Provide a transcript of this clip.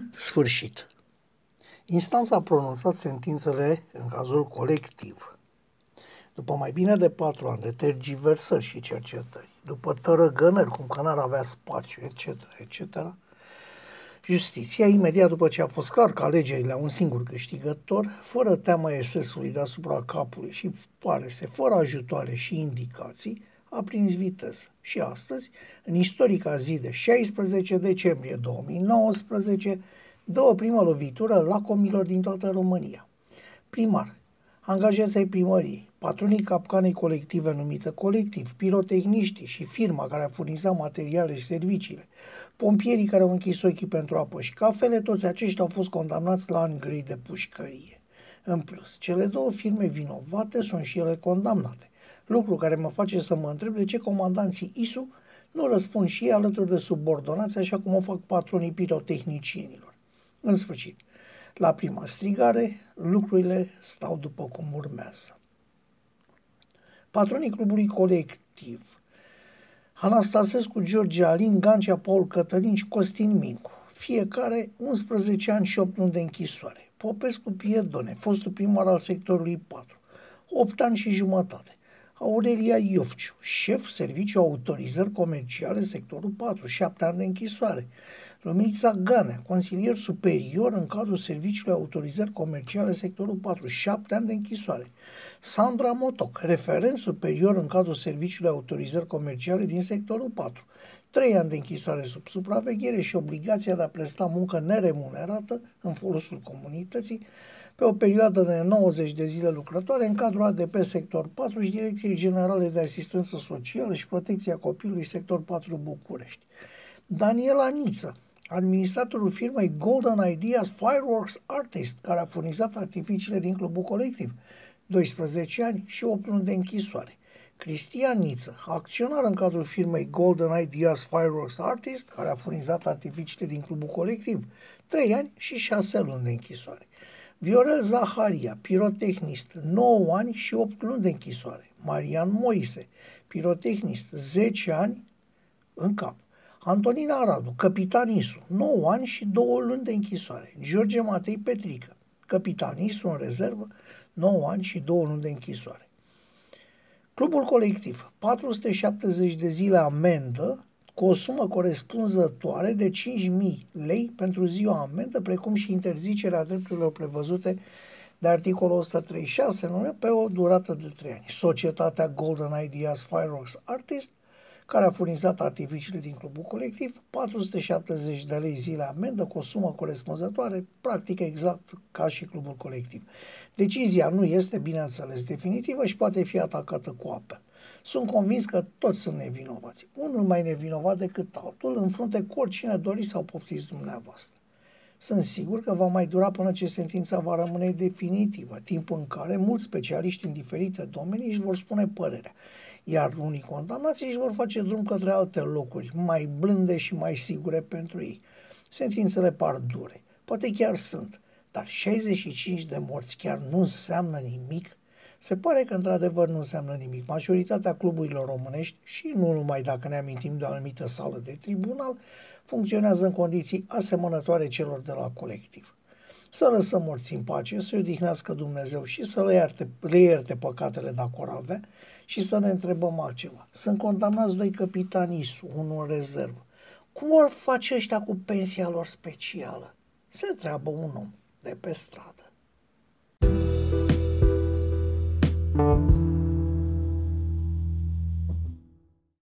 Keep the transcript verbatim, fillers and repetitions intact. În sfârșit, instanța a pronunțat sentințele în cazul Colectiv. După mai bine de patru ani de tergiversări și cercetări, după tărăgănări, cum că n-ar avea spațiu, et cetera, et cetera, justiția, imediat după ce a fost clar că alegerile au un singur câștigător, fără teama excesului deasupra capului și, pare se, fără ajutoare și indicații, a prins viteză. Și astăzi, în istorica zi de șaisprezece decembrie două mii nouăsprezece, dă o primă lovitură lacomilor din toată România. Primar, angajați ai primăriei, patronii capcanei colective numită Colectiv, pirotehniștii și firma care a furnizat materiale și serviciile, pompierii care au închis ochii pentru apă și cafele, toți aceștia au fost condamnați la ani grei de pușcărie. În plus, cele două firme vinovate sunt și ele condamnate, lucru care mă face să mă întreb de ce comandanții I S U nu răspund și ei alături de subordonați așa cum o fac patronii pirotehnicienilor. În sfârșit, la prima strigare, lucrurile stau după cum urmează. Patronii Clubului Colectiv, Anastasescu, George Alin, Gancea, Paul Cătălin și Costin Mincu, fiecare unsprezece ani și opt luni de închisoare. Popescu Piedone, fostul primar al sectorului patru, opt ani și jumătate. Aurelia Iofciu, șef serviciu autorizări comerciale sectorul patru, șapte ani de închisoare. Romilica Gânea, consilier superior în cadrul serviciului autorizări comerciale sectorul patru, șapte ani de închisoare. Sandra Motoc, referent superior în cadrul serviciului autorizări comerciale din sectorul patru, trei ani de închisoare sub supraveghere și obligația de a presta muncă neremunerată în folosul comunității pe o perioadă de nouăzeci de zile lucrătoare în cadrul A D P sector patru și Direcției Generale de Asistență Socială și Protecția Copilului sector patru București. Daniela Niță, administratorul firmei Golden Ideas Fireworks Artist, care a furnizat artificiile din Clubul Colectiv, doisprezece ani și opt luni de închisoare. Cristian Niță, acționar în cadrul firmei Golden Ideas Fireworks Artist, care a furnizat artificiile din Clubul Colectiv, trei ani și șase luni de închisoare. Viorel Zaharia, pirotehnist, nouă ani și opt luni de închisoare. Marian Moise, pirotehnist, zece ani în cap. Antonina Radu, capitan I S U, nouă ani și două luni de închisoare. George Matei Petrică, capitan I S U în rezervă, nouă ani și două luni de închisoare. Clubul Colectiv, patru sute șaptezeci de zile amendă cu o sumă corespunzătoare de cinci mii lei pentru ziua amendă, precum și interzicerea drepturilor prevăzute de articolul o sută treizeci și șase, nume, pe o durată de trei ani. Societatea Golden Ideas Fireworks Artist, care a furnizat artificiile din Clubul Colectiv, patru sute șaptezeci de lei zile amendă cu o sumă corespunzătoare, practic exact ca și Clubul Colectiv. Decizia nu este, bineînțeles, definitivă și poate fi atacată cu apel. Sunt convins că toți sunt nevinovați, unul mai nevinovat decât altul, în frunte cu oricine doriți sau poftiți dumneavoastră. Sunt sigur că va mai dura până ce sentința va rămâne definitivă, timp în care mulți specialiști în diferite domenii își vor spune părerea, iar unii condamnați își vor face drum către alte locuri, mai blânde și mai sigure pentru ei. Sentințele par dure, poate chiar sunt, dar șaizeci și cinci de morți chiar nu înseamnă nimic? Se pare că într-adevăr nu înseamnă nimic. Majoritatea cluburilor românești, și nu numai dacă ne amintim de o anumită sală de tribunal, funcționează în condiții asemănătoare celor de la Colectiv. Să lăsăm morții în pace, să-i odihnească Dumnezeu și să le ierte, le ierte păcatele dacă or avea, și să ne întrebăm altceva. Sunt condamnați doi capitani I S U, unul în rezervă. Cum vor face ăștia cu pensia lor specială? Se întreabă un om de pe stradă.